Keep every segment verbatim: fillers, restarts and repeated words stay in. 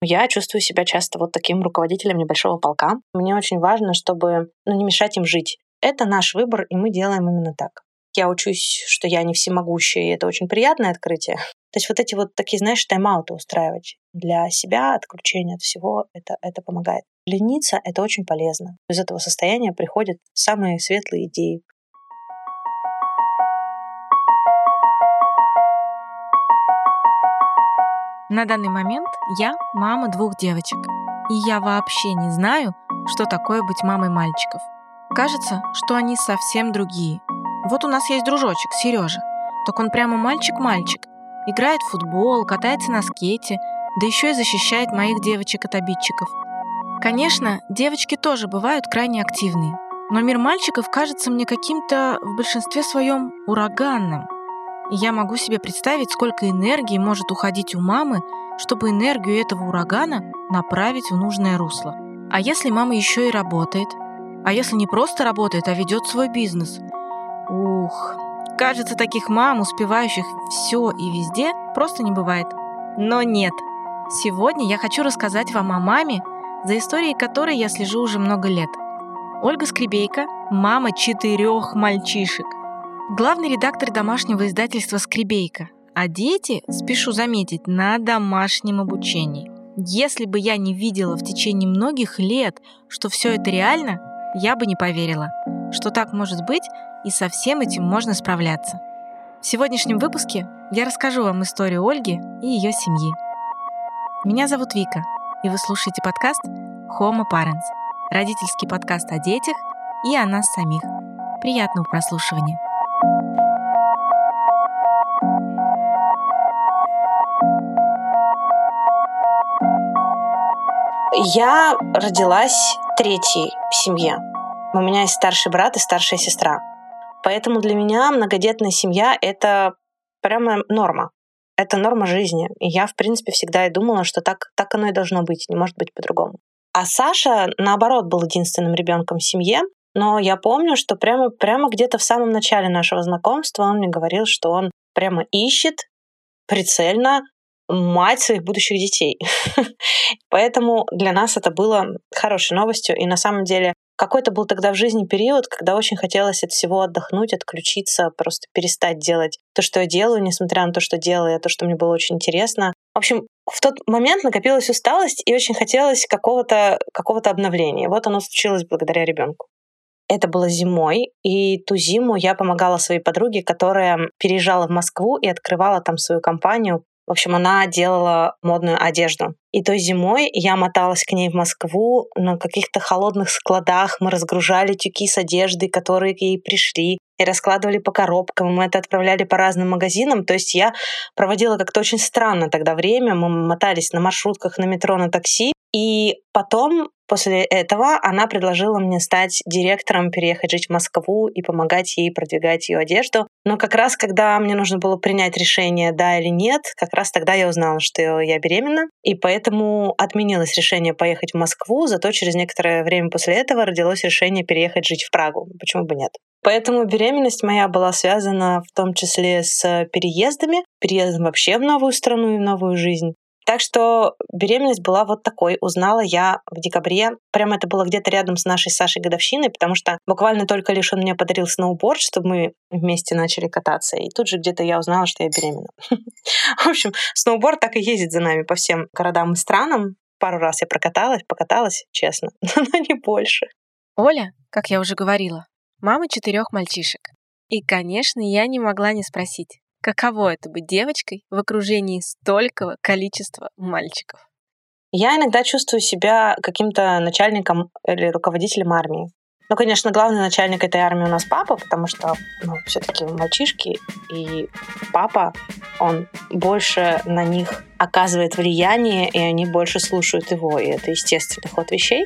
Я чувствую себя часто вот таким руководителем небольшого полка. Мне очень важно, чтобы ну, не мешать им жить. Это наш выбор, и мы делаем именно так. Я учусь, что я не всемогущая, и это очень приятное открытие. То есть вот эти вот такие, знаешь, тайм-ауты устраивать для себя, отключение от всего, это, это помогает. Лениться — это очень полезно. Из этого состояния приходят самые светлые идеи. На данный момент я мама двух девочек, и я вообще не знаю, что такое быть мамой мальчиков. Кажется, что они совсем другие. Вот у нас есть дружочек, Сережа, так он прямо мальчик-мальчик. Играет в футбол, катается на скейте, да еще и защищает моих девочек от обидчиков. Конечно, девочки тоже бывают крайне активные, но мир мальчиков кажется мне каким-то в большинстве своем ураганным. И я могу себе представить, сколько энергии может уходить у мамы, чтобы энергию этого урагана направить в нужное русло. А если мама еще и работает? А если не просто работает, а ведет свой бизнес? Ух, кажется, таких мам, успевающих все и везде, просто не бывает. Но нет. Сегодня я хочу рассказать вам о маме, за историей которой я слежу уже много лет. Ольга Скребейко – мама четырех мальчишек. Главный редактор домашнего издательства «Скребейко», а дети, спешу заметить, на домашнем обучении. Если бы я не видела в течение многих лет, что все это реально, я бы не поверила, что так может быть и со всем этим можно справляться. В сегодняшнем выпуске я расскажу вам историю Ольги и ее семьи. Меня зовут Вика, и вы слушаете подкаст Home Parents, родительский подкаст о детях и о нас самих. Приятного прослушивания! Я родилась третьей в семье. У меня есть старший брат и старшая сестра. Поэтому для меня многодетная семья — это прямо норма. Это норма жизни. И я, в принципе, всегда и думала, что так, так оно и должно быть, не может быть по-другому. А Саша, наоборот, был единственным ребенком в семье. Но я помню, что прямо, прямо где-то в самом начале нашего знакомства он мне говорил, что он прямо ищет прицельно мать своих будущих детей. Поэтому для нас это было хорошей новостью. И на самом деле какой-то был тогда в жизни период, когда очень хотелось от всего отдохнуть, отключиться, просто перестать делать то, что я делаю, несмотря на то, что делаю, то, что мне было очень интересно. В общем, в тот момент накопилась усталость и очень хотелось какого-то, какого-то обновления. Вот оно случилось благодаря ребенку. Это было зимой, и ту зиму я помогала своей подруге, которая переезжала в Москву и открывала там свою компанию. В общем, она делала модную одежду. И той зимой я моталась к ней в Москву на каких-то холодных складах. Мы разгружали тюки с одеждой, которые к ней пришли, и раскладывали по коробкам. Мы это отправляли по разным магазинам. То есть я проводила как-то очень странно тогда время. Мы мотались на маршрутках, на метро, на такси. И потом, после этого, она предложила мне стать директором, переехать жить в Москву и помогать ей продвигать ее одежду. Но как раз, когда мне нужно было принять решение, да или нет, как раз тогда я узнала, что я беременна. И поэтому отменилось решение поехать в Москву, зато через некоторое время после этого родилось решение переехать жить в Прагу. Почему бы нет? Поэтому беременность моя была связана в том числе с переездами, переездом вообще в новую страну и в новую жизнь. Так что беременность была вот такой. Узнала я в декабре. Прямо это было где-то рядом с нашей Сашей годовщиной, потому что буквально только лишь он мне подарил сноуборд, чтобы мы вместе начали кататься. И тут же где-то я узнала, что я беременна. В общем, сноуборд так и ездит за нами по всем городам и странам. Пару раз я прокаталась, покаталась, честно, но не больше. Оля, как я уже говорила, мама четырех мальчишек. И, конечно, я не могла не спросить. Каково это быть девочкой в окружении столького количества мальчиков? Я иногда чувствую себя каким-то начальником или руководителем армии. Ну, конечно, главный начальник этой армии у нас папа, потому что ну, все-таки мальчишки, и папа, он больше на них оказывает влияние, и они больше слушают его, и это естественный ход вещей.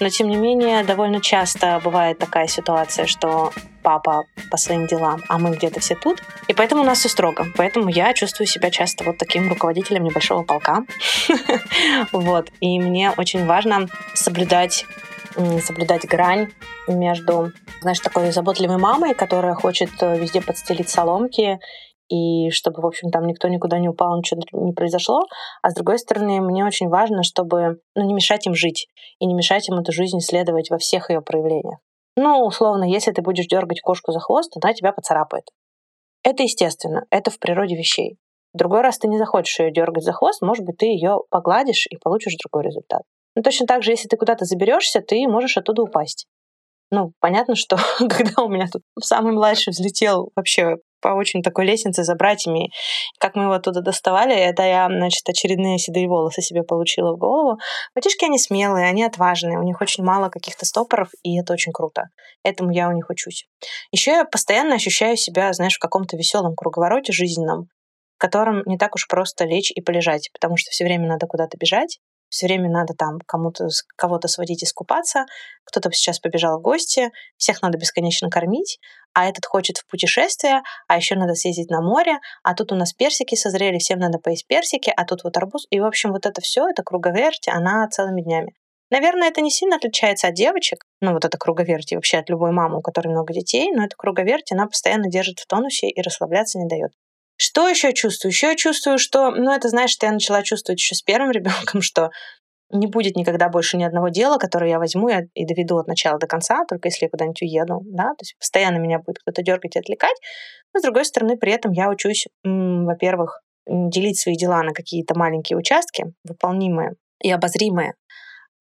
Но, тем не менее, довольно часто бывает такая ситуация, что папа по своим делам, а мы где-то все тут, и поэтому у нас все строго. Поэтому я чувствую себя часто вот таким руководителем небольшого полка. Вот. И мне очень важно соблюдать соблюдать грань между, знаешь, такой заботливой мамой, которая хочет везде подстелить соломки и чтобы, в общем, там никто никуда не упал, ничего не произошло. А с другой стороны, мне очень важно, чтобы ну, не мешать им жить и не мешать им эту жизнь исследовать во всех ее проявлениях. Ну, условно, если ты будешь дергать кошку за хвост, она тебя поцарапает. Это естественно, это в природе вещей. В другой раз ты не захочешь ее дергать за хвост, может быть, ты ее погладишь и получишь другой результат. Но точно так же, если ты куда-то заберешься, ты можешь оттуда упасть. Ну, понятно, что когда у меня тут самый младший взлетел вообще по очень такой лестнице за братьями, как мы его оттуда доставали, это я, значит, очередные седые волосы себе получила в голову. Мальчишки, они смелые, они отважные, у них очень мало каких-то стопоров, и это очень круто. Этому я у них учусь. Еще я постоянно ощущаю себя, знаешь, в каком-то веселом круговороте жизненном, в котором не так уж просто лечь и полежать, потому что все время надо куда-то бежать, все время надо там кому-то, кого-то сводить искупаться, кто-то сейчас побежал в гости, всех надо бесконечно кормить, а этот хочет в путешествие, а еще надо съездить на море, а тут у нас персики созрели, всем надо поесть персики, а тут вот арбуз. И, в общем, вот это все, эта круговерть, она целыми днями. Наверное, это не сильно отличается от девочек, ну вот эта круговерть, вообще от любой мамы, у которой много детей, но эта круговерть, она постоянно держит в тонусе и расслабляться не дает. Что еще я чувствую? Еще я чувствую, что, ну это, знаешь, что я начала чувствовать еще с первым ребенком, что не будет никогда больше ни одного дела, которое я возьму и доведу от начала до конца, только если я куда-нибудь уеду, да, то есть постоянно меня будет кто-то дергать и отвлекать, но с другой стороны при этом я учусь, м, во-первых, делить свои дела на какие-то маленькие участки, выполнимые и обозримые,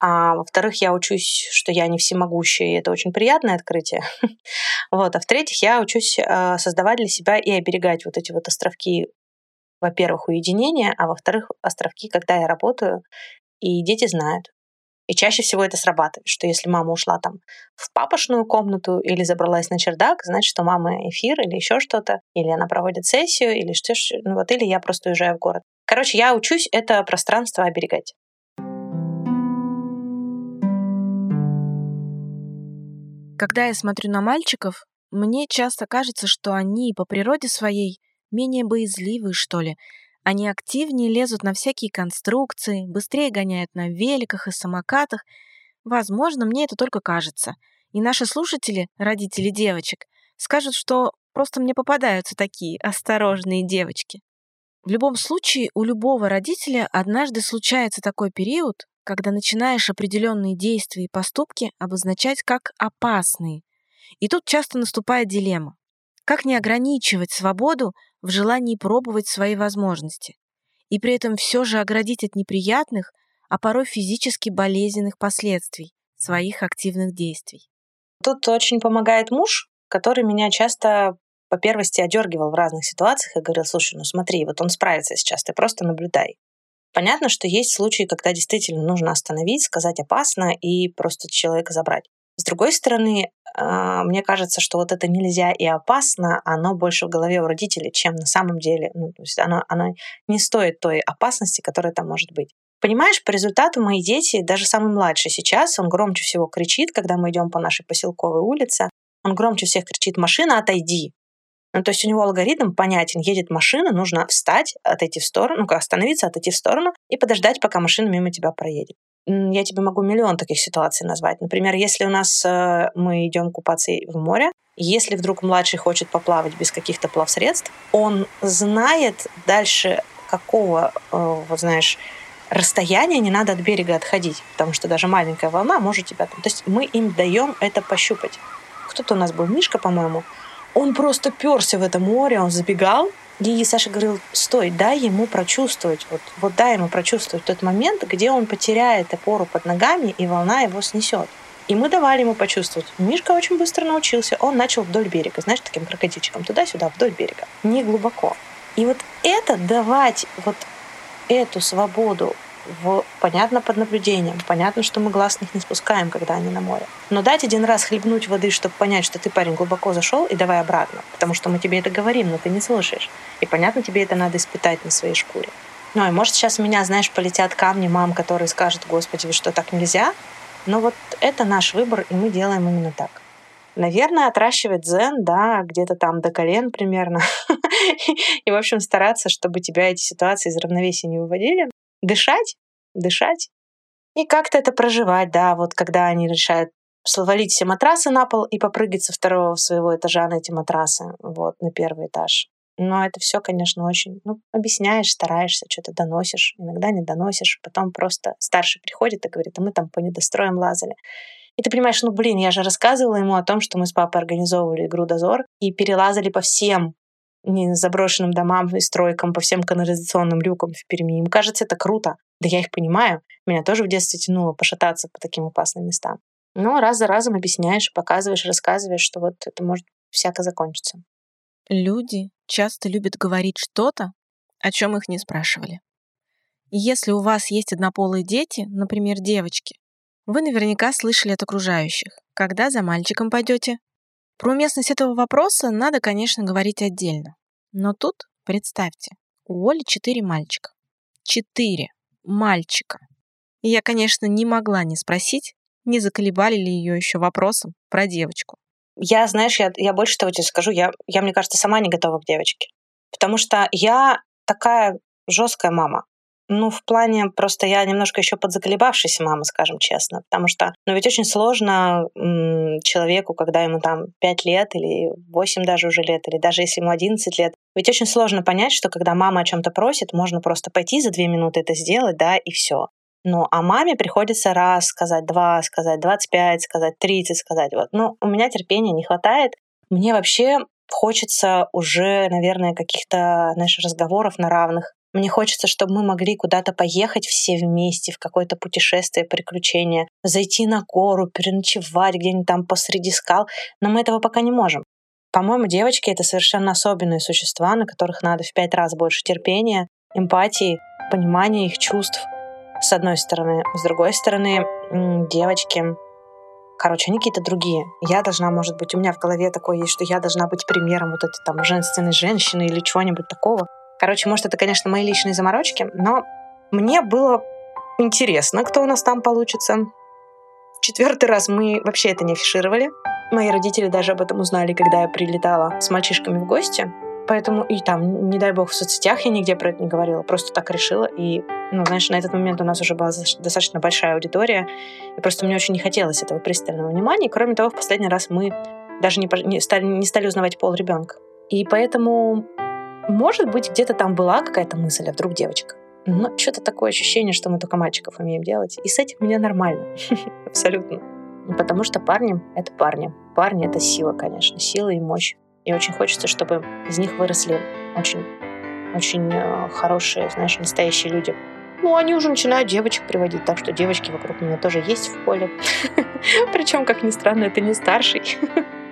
а во-вторых, я учусь, что я не всемогущая, и это очень приятное открытие. Вот. А в-третьих, я учусь создавать для себя и оберегать вот эти вот островки, во-первых, уединения, а во-вторых, островки, когда я работаю, и дети знают. И чаще всего это срабатывает, что если мама ушла там в папашную комнату или забралась на чердак, значит, что мама эфир или еще что-то, или она проводит сессию, или что, ну вот, или я просто уезжаю в город. Короче, я учусь это пространство оберегать. Когда я смотрю на мальчиков, мне часто кажется, что они по природе своей менее боязливые, что ли. Они активнее лезут на всякие конструкции, быстрее гоняют на великах и самокатах. Возможно, мне это только кажется. И наши слушатели, родители девочек, скажут, что просто мне попадаются такие осторожные девочки. В любом случае, у любого родителя однажды случается такой период, когда начинаешь определенные действия и поступки обозначать как опасные. И тут часто наступает дилемма. Как не ограничивать свободу в желании пробовать свои возможности и при этом все же оградить от неприятных, а порой физически болезненных последствий своих активных действий? Тут очень помогает муж, который меня часто по первости одергивал в разных ситуациях и говорил: слушай, ну смотри, вот он справится сейчас, ты просто наблюдай. Понятно, что есть случаи, когда действительно нужно остановить, сказать опасно и просто человека забрать. С другой стороны, мне кажется, что вот это нельзя и опасно, оно больше в голове у родителей, чем на самом деле. Ну, то есть оно, оно не стоит той опасности, которая там может быть. Понимаешь, по результату мои дети, даже самый младший сейчас, он громче всего кричит, когда мы идем по нашей поселковой улице, он громче всех кричит: машина, отойди. Ну, то есть у него алгоритм понятен. Едет машина, нужно встать, отойти в сторону, ну, остановиться, отойти в сторону и подождать, пока машина мимо тебя проедет. Я тебе могу миллион таких ситуаций назвать. Например, если у нас э, мы идем купаться в море, если вдруг младший хочет поплавать без каких-то плавсредств, он знает дальше какого, э, вот знаешь, расстояния не надо от берега отходить, потому что даже маленькая волна может тебя... То есть мы им даем это пощупать. Кто-то у нас был, Мишка, по-моему, он просто перся в это море, он забегал. И Саша говорил: стой, дай ему прочувствовать, вот, вот дай ему прочувствовать тот момент, где он потеряет опору под ногами, и волна его снесет. И мы давали ему почувствовать. Мишка очень быстро научился, он начал вдоль берега, знаешь, таким крокодильчиком, туда-сюда, вдоль берега, не глубоко. И вот это давать, вот эту свободу, в, понятно, под наблюдением, понятно, что мы глаз с них не спускаем, когда они на море. Но дать один раз хлебнуть воды, чтобы понять, что ты, парень, глубоко зашел, и давай обратно, потому что мы тебе это говорим, но ты не слушаешь. И, понятно, тебе это надо испытать на своей шкуре. Ну, и может сейчас у меня, знаешь, полетят камни мам, которые скажут: господи, что, так нельзя? Но вот это наш выбор, и мы делаем именно так. Наверное, отращивать дзен, да, где-то там до колен примерно. И, в общем, стараться, чтобы тебя эти ситуации из равновесия не выводили. Дышать, дышать и как-то это проживать, да, вот когда они решают свалить все матрасы на пол и попрыгать со второго своего этажа на эти матрасы, вот, на первый этаж. Но это все, конечно, очень... Ну, объясняешь, стараешься, что-то доносишь, иногда не доносишь. Потом просто старший приходит и говорит, а мы там по недостроям лазали. И ты понимаешь, ну, блин, я же рассказывала ему о том, что мы с папой организовывали игру «Дозор» и перелазали по всем заброшенным домам и стройкам, по всем канализационным люкам в Перми. Им кажется, это круто. Да я их понимаю. Меня тоже в детстве тянуло пошататься по таким опасным местам. Но раз за разом объясняешь, показываешь, рассказываешь, что вот это может всяко закончиться. Люди часто любят говорить что-то, о чем их не спрашивали. Если у вас есть однополые дети, например, девочки, вы наверняка слышали от окружающих, когда за мальчиком пойдете. Про уместность этого вопроса надо, конечно, говорить отдельно. Но тут представьте, у Оли четыре мальчика. Четыре мальчика. И я, конечно, не могла не спросить, не заколебали ли ее еще вопросом про девочку. Я, знаешь, я, я больше того тебе скажу, я, я, мне кажется, сама не готова к девочке. Потому что я такая жесткая мама. Ну, в плане просто я немножко еще подзаколебавшаяся мама, скажем честно. Потому что, ну, ведь очень сложно м- человеку, когда ему там пять лет или восемь даже уже лет, или даже если ему одиннадцать лет, ведь очень сложно понять, что когда мама о чем-то просит, можно просто пойти за две минуты это сделать, да, и все. Ну, а маме приходится раз сказать, два сказать, двадцать пять сказать, тридцать сказать. Вот. Ну, у меня терпения не хватает. Мне вообще хочется уже, наверное, каких-то, знаешь, разговоров на равных. Мне хочется, чтобы мы могли куда-то поехать все вместе в какое-то путешествие, приключение, зайти на гору, переночевать где-нибудь там посреди скал. Но мы этого пока не можем. По-моему, девочки — это совершенно особенные существа, на которых надо в пять раз больше терпения, эмпатии, понимания их чувств. С одной стороны. С другой стороны, девочки... Короче, они какие-то другие. Я должна, может быть, у меня в голове такое есть, что я должна быть примером вот этой там женственной женщины или чего-нибудь такого. Короче, может, это, конечно, мои личные заморочки, но мне было интересно, кто у нас там получится. В четвертый раз мы вообще это не афишировали. Мои родители даже об этом узнали, когда я прилетала с мальчишками в гости. Поэтому и там, не дай бог, в соцсетях я нигде про это не говорила. Просто так решила. И, ну, знаешь, на этот момент у нас уже была достаточно большая аудитория. И просто мне очень не хотелось этого пристального внимания. И, кроме того, в последний раз мы даже не, не, стали, не стали узнавать пол ребенка. И поэтому, может быть, где-то там была какая-то мысль, а вдруг девочка. Но что-то такое ощущение, что мы только мальчиков умеем делать. И с этим у меня нормально. Абсолютно. Потому что парни — это парни. Парни — это сила, конечно. Сила и мощь. И очень хочется, чтобы из них выросли очень, очень хорошие, знаешь, настоящие люди. Ну, они уже начинают девочек приводить, так что девочки вокруг меня тоже есть в поле. Причем, как ни странно, это не старший.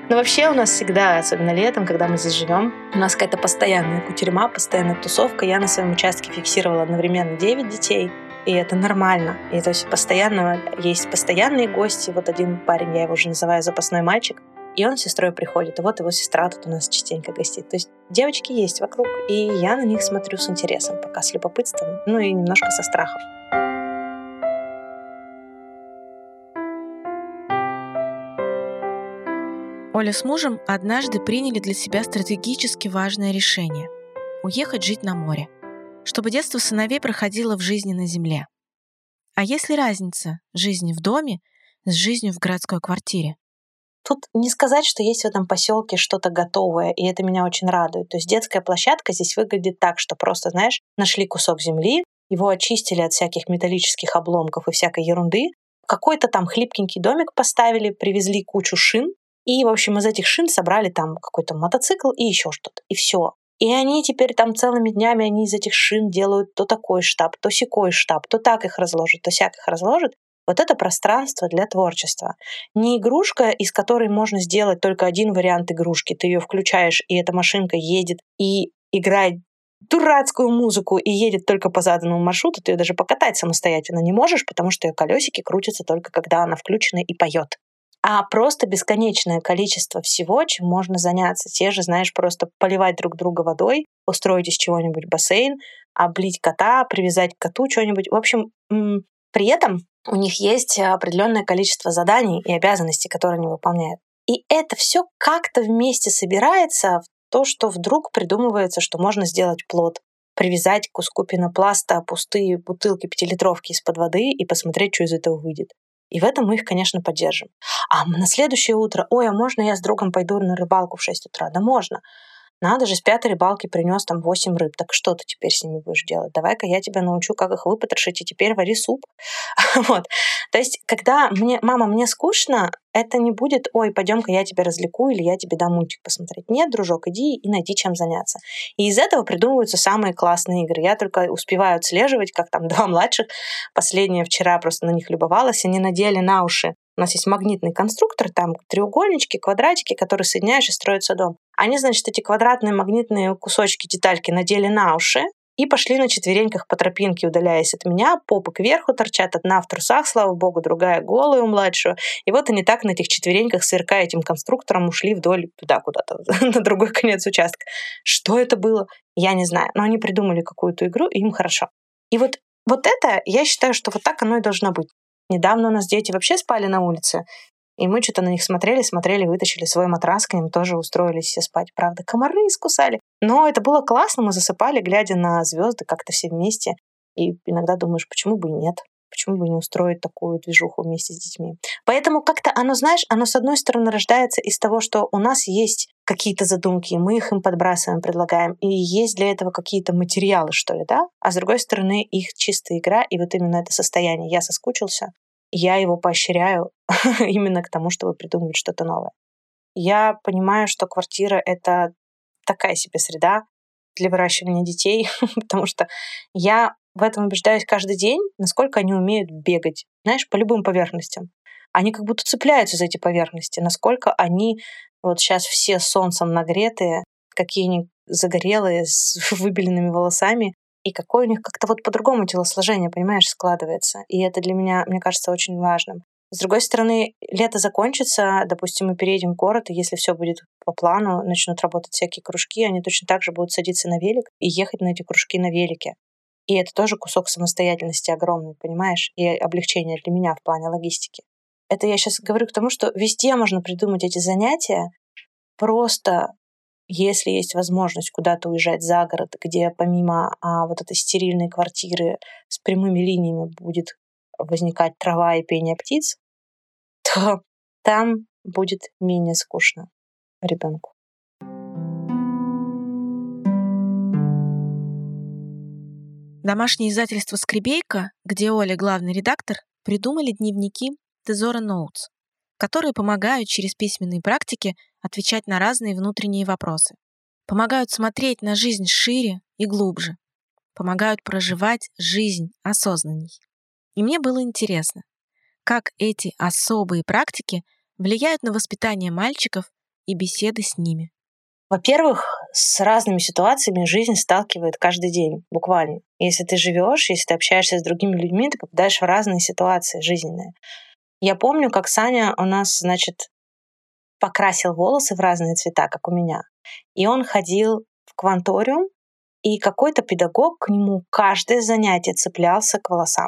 Но вообще у нас всегда, особенно летом, когда мы здесь живем, у нас какая-то постоянная кутерьма, постоянная тусовка. Я на своем участке фиксировала одновременно девять детей, и это нормально. И то есть постоянно есть постоянные гости. Вот один парень, я его уже называю запасной мальчик, и он с сестрой приходит, и вот его сестра тут у нас частенько гостит. То есть девочки есть вокруг, и я на них смотрю с интересом, пока с любопытством, ну и немножко со страхом. Оля с мужем однажды приняли для себя стратегически важное решение – уехать жить на море, чтобы детство сыновей проходило в жизни на земле. А есть ли разница жизни в доме с жизнью в городской квартире? Тут не сказать, что есть в этом поселке что-то готовое, и это меня очень радует. То есть детская площадка здесь выглядит так, что просто, знаешь, нашли кусок земли, его очистили от всяких металлических обломков и всякой ерунды, какой-то там хлипкенький домик поставили, привезли кучу шин, и, в общем, из этих шин собрали там какой-то мотоцикл и еще что-то, и все. И они теперь там целыми днями, они из этих шин делают то такой штаб, то сякой штаб, то так их разложат, то сяк их разложат. Вот это пространство для творчества. Не игрушка, из которой можно сделать только один вариант игрушки. Ты ее включаешь, и эта машинка едет и играет дурацкую музыку и едет только по заданному маршруту. Ты ее даже покатать самостоятельно не можешь, потому что ее колесики крутятся только когда она включена и поет. А просто бесконечное количество всего, чем можно заняться. Те же, знаешь, просто поливать друг друга водой, устроить из чего-нибудь бассейн, облить кота, привязать к коту что-нибудь. В общем, при этом у них есть определенное количество заданий и обязанностей, которые они выполняют. И это все как-то вместе собирается в то, что вдруг придумывается, что можно сделать плот, привязать к куску пенопласта пустые бутылки пятилитровки из-под воды и посмотреть, что из этого выйдет. И в этом мы их, конечно, поддержим. А на следующее утро, ой, а можно я с другом пойду на рыбалку в шесть утра? Да можно. Надо же, с пятой рыбалки принес там восемь рыб. Так что ты теперь с ними будешь делать? Давай-ка я тебя научу, как их выпотрошить, и теперь вари суп. Вот. То есть, когда мне, мама, мне скучно, это не будет, ой, пойдем-ка я тебя развлеку или я тебе дам мультик посмотреть. Нет, дружок, иди и найди чем заняться. И из этого придумываются самые классные игры. Я только успеваю отслеживать, как там два младших. Последняя вчера просто на них любовалась, они надели на уши. У нас есть магнитный конструктор, там треугольнички, квадратики, которые соединяешь и строится дом. Они, значит, эти квадратные магнитные кусочки, детальки надели на уши и пошли на четвереньках по тропинке, удаляясь от меня, попы кверху торчат, одна в трусах, слава богу, другая голая у младшего. И вот они так на этих четвереньках, сверкая этим конструктором, ушли вдоль туда куда-то, на другой конец участка. Что это было? Я не знаю. Но они придумали какую-то игру, и им хорошо. И вот, вот это, я считаю, что вот так оно и должно быть. Недавно у нас дети вообще спали на улице, и мы что-то на них смотрели, смотрели, вытащили свой матрас, к ним тоже устроились все спать. Правда, комары искусали. Но это было классно, мы засыпали, глядя на звезды как-то все вместе. И иногда думаешь, почему бы и нет? Почему бы не устроить такую движуху вместе с детьми? Поэтому как-то оно, знаешь, оно с одной стороны рождается из того, что у нас есть какие-то задумки, и мы их им подбрасываем, предлагаем, и есть для этого какие-то материалы, что ли, да? А с другой стороны их чистая игра, и вот именно это состояние «я соскучился», я его поощряю именно к тому, чтобы придумывать что-то новое. Я понимаю, что квартира — это такая себе среда для выращивания детей, потому что я в этом убеждаюсь каждый день, насколько они умеют бегать, знаешь, по любым поверхностям. Они как будто цепляются за эти поверхности, насколько они вот сейчас все солнцем нагретые, какие они загорелые, с выбеленными волосами, и какое у них как-то вот по-другому телосложение, понимаешь, складывается. И это для меня, мне кажется, очень важным. С другой стороны, лето закончится, допустим, мы переедем в город, и если все будет по плану, начнут работать всякие кружки, они точно так же будут садиться на велик и ехать на эти кружки на велике. И это тоже кусок самостоятельности огромный, понимаешь? И облегчение для меня в плане логистики. Это я сейчас говорю к тому, что везде можно придумать эти занятия, просто если есть возможность куда-то уезжать за город, где помимо а, вот этой стерильной квартиры с прямыми линиями будет возникать трава и пение птиц, то там будет менее скучно ребенку. Домашнее издательство «Скребейко», где Оля главный редактор, придумали дневники Тезора Ноутс, которые помогают через письменные практики отвечать на разные внутренние вопросы. Помогают смотреть на жизнь шире и глубже. Помогают проживать жизнь осознанней. И мне было интересно, как эти особые практики влияют на воспитание мальчиков и беседы с ними. Во-первых, с разными ситуациями жизнь сталкивает каждый день, буквально. Если ты живешь, если ты общаешься с другими людьми, ты попадаешь в разные ситуации жизненные. Я помню, как Саня у нас, значит, покрасил волосы в разные цвета, как у меня. И он ходил в кванториум, и какой-то педагог к нему каждое занятие цеплялся к волосам.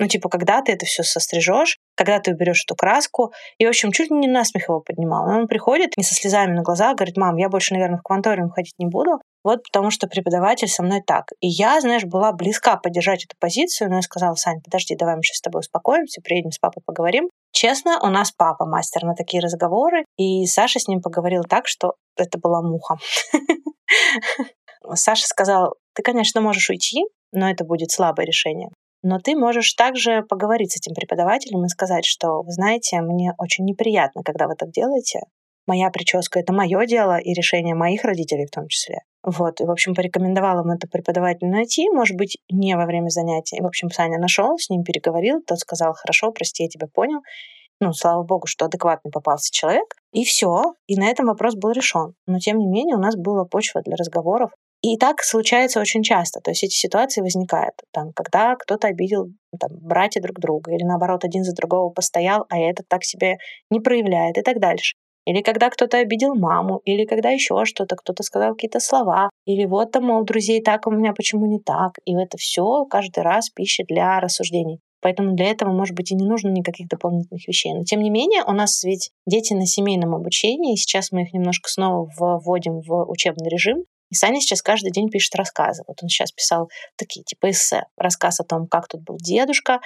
Ну, типа, когда ты это все сострижешь, когда ты уберешь эту краску. И, в общем, чуть ли не насмех его поднимал. Но он приходит не со слезами на глазах, говорит: мам, я больше, наверное, в кванториум ходить не буду, вот потому что преподаватель со мной так. И я, знаешь, была близка поддержать эту позицию, но я сказала: Сань, подожди, давай мы сейчас с тобой успокоимся, приедем с папой поговорим. Честно, у нас папа мастер на такие разговоры, и Саша с ним поговорил так, что это была муха. Саша сказал: ты, конечно, можешь уйти, но это будет слабое решение. Но ты можешь также поговорить с этим преподавателем и сказать, что, вы знаете, мне очень неприятно, когда вы так делаете. Моя прическа — это мое дело и решение моих родителей в том числе. Вот, и, в общем, порекомендовала ему это преподавателю найти, может быть, не во время занятия. И, в общем, Саня нашел, с ним переговорил, тот сказал: хорошо, прости, я тебя понял. Ну, слава богу, что адекватный попался человек. И все, и на этом вопрос был решен. Но, тем не менее, у нас была почва для разговоров. И так случается очень часто. То есть эти ситуации возникают, там, когда кто-то обидел там, братья друг друга, или наоборот, один за другого постоял, а этот так себя не проявляет, и так дальше. Или когда кто-то обидел маму, или когда еще что-то, кто-то сказал какие-то слова, или вот там, мол, друзей так, у меня почему не так. И это все каждый раз пища для рассуждений. Поэтому для этого, может быть, и не нужно никаких дополнительных вещей. Но, тем не менее, у нас ведь дети на семейном обучении, и сейчас мы их немножко снова вводим в учебный режим. И Саня сейчас каждый день пишет рассказы. Вот он сейчас писал такие типа эссе. Рассказ о том, как тут был дедушка,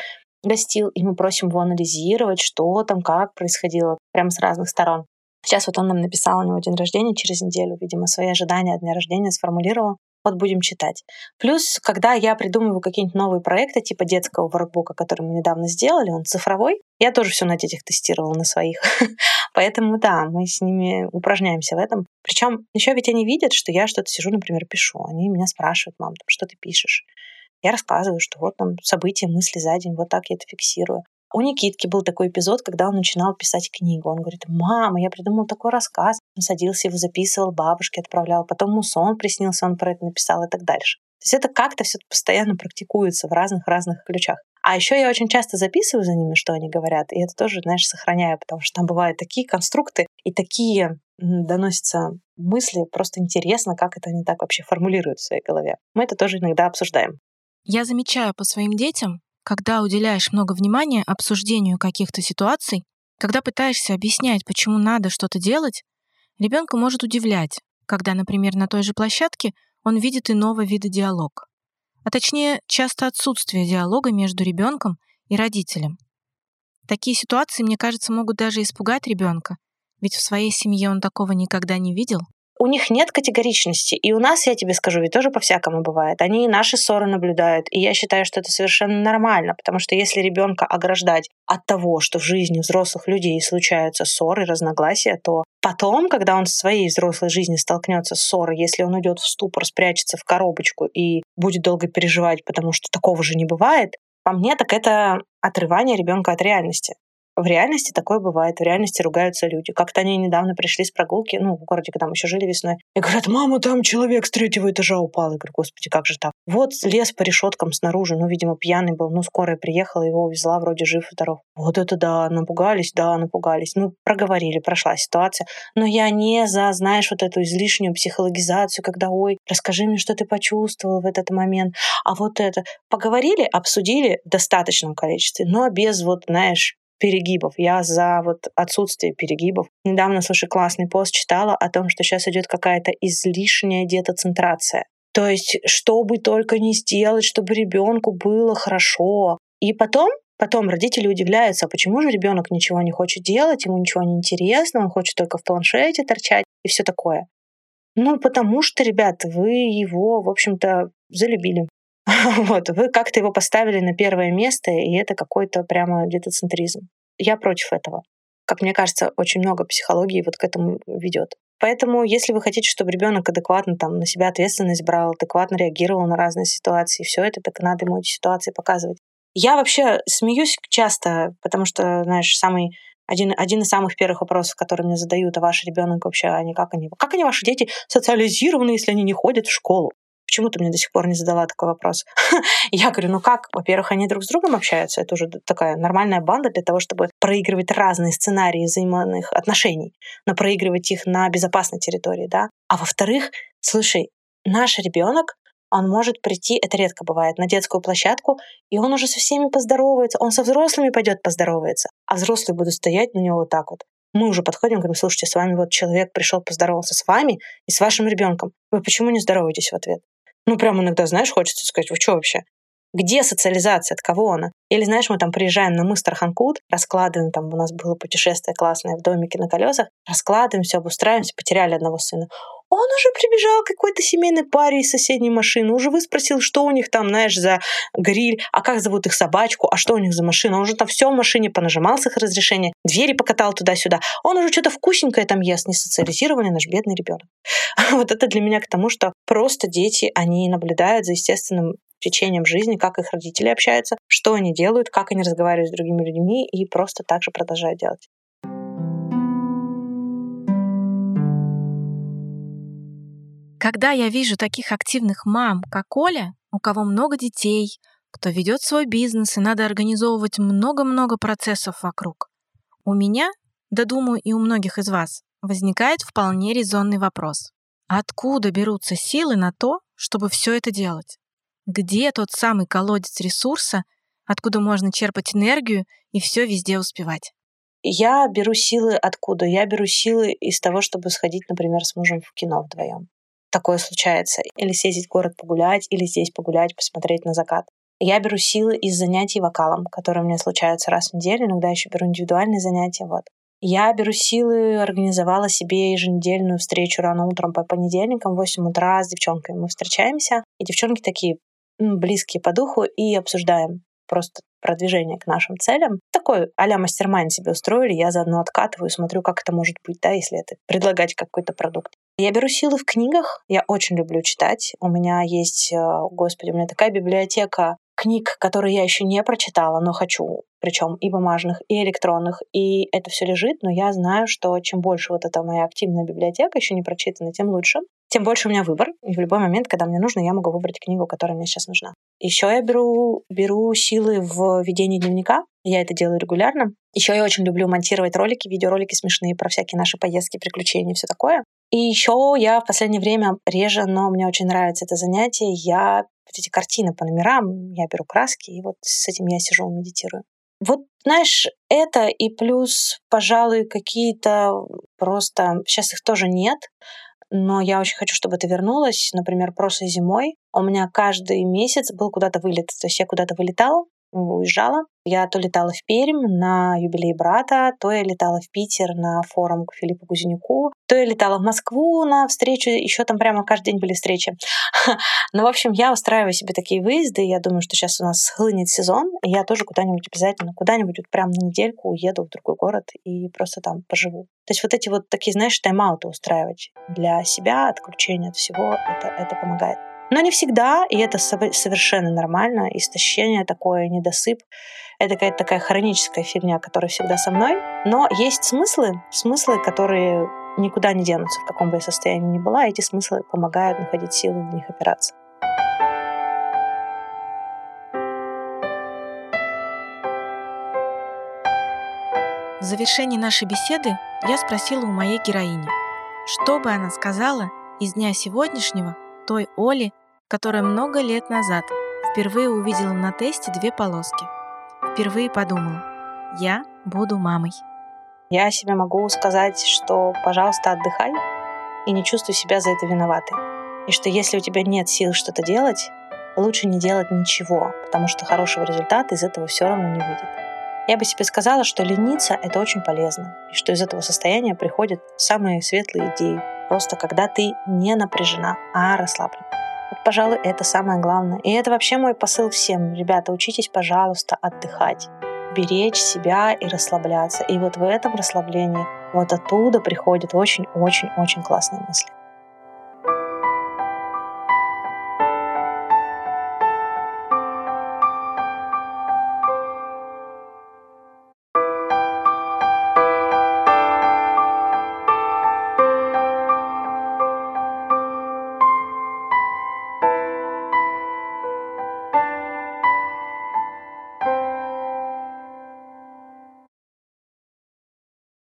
гостил, и мы просим его анализировать, что там, как происходило, прямо с разных сторон. Сейчас вот он нам написал, у него день рождения через неделю, видимо, свои ожидания от дня рождения сформулировал. Вот будем читать. Плюс, когда я придумываю какие-нибудь новые проекты, типа детского воркбука, который мы недавно сделали, он цифровой, я тоже все на детях тестировала, на своих. Поэтому да, мы с ними упражняемся в этом. Причем еще ведь они видят, что я что-то сижу, например, пишу. Они меня спрашивают: мам, что ты пишешь? Я рассказываю, что вот там события, мысли за день, вот так я это фиксирую. У Никитки был такой эпизод, когда он начинал писать книгу. Он говорит: мама, я придумал такой рассказ. Он садился, его записывал, бабушке отправлял. Потом ему сон приснился, он про это написал и так дальше. То есть это как-то все постоянно практикуется в разных-разных ключах. А еще я очень часто записываю за ними, что они говорят. И это тоже, знаешь, сохраняю, потому что там бывают такие конструкты и такие доносятся мысли. Просто интересно, как это они так вообще формулируют в своей голове. Мы это тоже иногда обсуждаем. Я замечаю по своим детям, когда уделяешь много внимания обсуждению каких-то ситуаций, когда пытаешься объяснять, почему надо что-то делать, ребенка может удивлять, когда, например, на той же площадке он видит иного вида диалог, а точнее часто отсутствие диалога между ребенком и родителем. Такие ситуации, мне кажется, могут даже испугать ребенка, ведь в своей семье он такого никогда не видел. У них нет категоричности. И у нас, я тебе скажу, ведь тоже по-всякому бывает. Они и наши ссоры наблюдают. И я считаю, что это совершенно нормально. Потому что если ребенка ограждать от того, что в жизни взрослых людей случаются ссоры, разногласия, то потом, когда он в своей взрослой жизни столкнется с ссорой, если он уйдет в ступор, спрячется в коробочку и будет долго переживать, потому что такого же не бывает, по мне, так это отрывание ребенка от реальности. В реальности такое бывает, в реальности ругаются люди. Как-то они недавно пришли с прогулки, ну, в городе, когда мы еще жили весной, и говорят: мама, там человек с третьего этажа упал. Я говорю: господи, как же так? Вот лез по решеткам снаружи, ну, видимо, пьяный был, ну, скорая приехала, его увезла, вроде жив и здоров. Вот это да, напугались, да, напугались. Ну, проговорили, прошла ситуация. Но я не за, знаешь, вот эту излишнюю психологизацию, когда: ой, расскажи мне, что ты почувствовал в этот момент. А вот это. Поговорили, обсудили в достаточном количестве, но без вот, знаешь, перегибов. Я за вот отсутствие перегибов. Недавно, слушай, классный пост читала о том, что сейчас идет какая-то излишняя детоцентрация. То есть, что бы только ни сделать, чтобы ребенку было хорошо. И потом, потом родители удивляются, а почему же ребенок ничего не хочет делать, ему ничего не интересно, он хочет только в планшете торчать и все такое. Ну, потому что, ребят, вы его, в общем-то, залюбили. Вот, вы как-то его поставили на первое место, и это какой-то прямо детоцентризм. Я против этого. Как мне кажется, очень много психологии вот к этому ведет. Поэтому, если вы хотите, чтобы ребенок адекватно там на себя ответственность брал, адекватно реагировал на разные ситуации, все это, так и надо ему эти ситуации показывать. Я вообще смеюсь часто, потому что, знаешь, самый Один, один из самых первых вопросов, которые мне задают: а ваш ребенок вообще, они как они? Как они, ваши дети, социализированы, если они не ходят в школу? Почему ты мне до сих пор не задала такой вопрос? Я говорю: ну как? Во-первых, они друг с другом общаются. Это уже такая нормальная банда для того, чтобы проигрывать разные сценарии взаимных отношений, но проигрывать их на безопасной территории, да. А во-вторых, слушай, наш ребенок, он может прийти, это редко бывает, на детскую площадку, и он уже со всеми поздоровается, он со взрослыми пойдет поздоровается, а взрослые будут стоять на него вот так вот. Мы уже подходим и говорим: слушайте, с вами вот человек пришел, поздоровался с вами и с вашим ребенком. Вы почему не здороваетесь в ответ? Ну, прям иногда, знаешь, хочется сказать: вы что вообще? Где социализация? От кого она? Или, знаешь, мы там приезжаем на мыс Тарханкут, раскладываем, там у нас было путешествие классное в домике на колесах, раскладываем, все обустраиваемся, потеряли одного сына. Он уже прибежал к какой-то семейной паре из соседней машины, уже выспросил, что у них там, знаешь, за гриль, а как зовут их собачку, а что у них за машина. Он уже там все в машине понажимал с их разрешения, двери покатал туда-сюда. Он уже что-то вкусненькое там ест, не социализированный наш бедный ребенок. Вот это для меня к тому, что просто дети, они наблюдают за естественным течением жизни, как их родители общаются, что они делают, как они разговаривают с другими людьми, и просто так же продолжают делать. Когда я вижу таких активных мам, как Оля, у кого много детей, кто ведет свой бизнес и надо организовывать много-много процессов вокруг, у меня, да думаю, и у многих из вас, возникает вполне резонный вопрос: откуда берутся силы на то, чтобы все это делать? Где тот самый колодец ресурса, откуда можно черпать энергию и все везде успевать? Я беру силы откуда? Я беру силы из того, чтобы сходить, например, с мужем в кино вдвоем. Такое случается. Или съездить в город погулять, или здесь погулять, посмотреть на закат. Я беру силы из занятий вокалом, которые у меня случаются раз в неделю. Иногда еще беру индивидуальные занятия. Вот. Я беру силы, организовала себе еженедельную встречу рано утром по понедельникам в восемь утра с девчонками. Мы встречаемся, и девчонки такие близкие по духу, и обсуждаем просто продвижение к нашим целям. Такой а-ля мастер-майн себе устроили, я заодно откатываю, смотрю, как это может быть, да, если это предлагать какой-то продукт. Я беру силы в книгах, я очень люблю читать. У меня есть, господи, у меня такая библиотека книг, которые я еще не прочитала, но хочу, причем и бумажных, и электронных, и это все лежит, но я знаю, что чем больше вот эта моя активная библиотека еще не прочитана, тем лучше, тем больше у меня выбор, и в любой момент, когда мне нужно, я могу выбрать книгу, которая мне сейчас нужна. Еще я беру, беру силы в ведении дневника, я это делаю регулярно. Еще я очень люблю монтировать ролики, видеоролики смешные про всякие наши поездки, приключения и все такое. И еще я в последнее время реже, но мне очень нравится это занятие, я вот эти картины по номерам, я беру краски, и вот с этим я сижу, медитирую. Вот, знаешь, это и плюс, пожалуй, какие-то просто... Сейчас их тоже нет, но я очень хочу, чтобы это вернулось. Например, прошлой зимой у меня каждый месяц был куда-то вылет. То есть я куда-то вылетала, уезжала. Я то летала в Пермь на юбилей брата, то я летала в Питер на форум к Филиппу Гузенюку, то я летала в Москву на встречу, еще там прямо каждый день были встречи. Ну, в общем, я устраиваю себе такие выезды, я думаю, что сейчас у нас схлынет сезон, и я тоже куда-нибудь обязательно, куда-нибудь вот прям на недельку уеду в другой город и просто там поживу. То есть вот эти вот такие, знаешь, тайм-ауты устраивать для себя, отключение от всего, это, это помогает. Но не всегда, и это совершенно нормально, истощение такое, недосып. Это какая-то такая хроническая фигня, которая всегда со мной. Но есть смыслы, смыслы, которые никуда не денутся, в каком бы я состоянии ни была. Эти смыслы помогают находить силы в них опираться. В завершении нашей беседы я спросила у моей героини, что бы она сказала из дня сегодняшнего той Оли, которая много лет назад впервые увидела на тесте две полоски. Впервые подумала: я буду мамой. Я себе могу сказать, что, пожалуйста, отдыхай и не чувствуй себя за это виноватой. И что если у тебя нет сил что-то делать, лучше не делать ничего, потому что хорошего результата из этого все равно не выйдет. Я бы себе сказала, что лениться – это очень полезно, и что из этого состояния приходят самые светлые идеи. Просто когда ты не напряжена, а расслаблена. Вот, пожалуй, это самое главное. И это вообще мой посыл всем. Ребята, учитесь, пожалуйста, отдыхать, беречь себя и расслабляться. И вот в этом расслаблении, вот оттуда приходят очень-очень-очень классные мысли.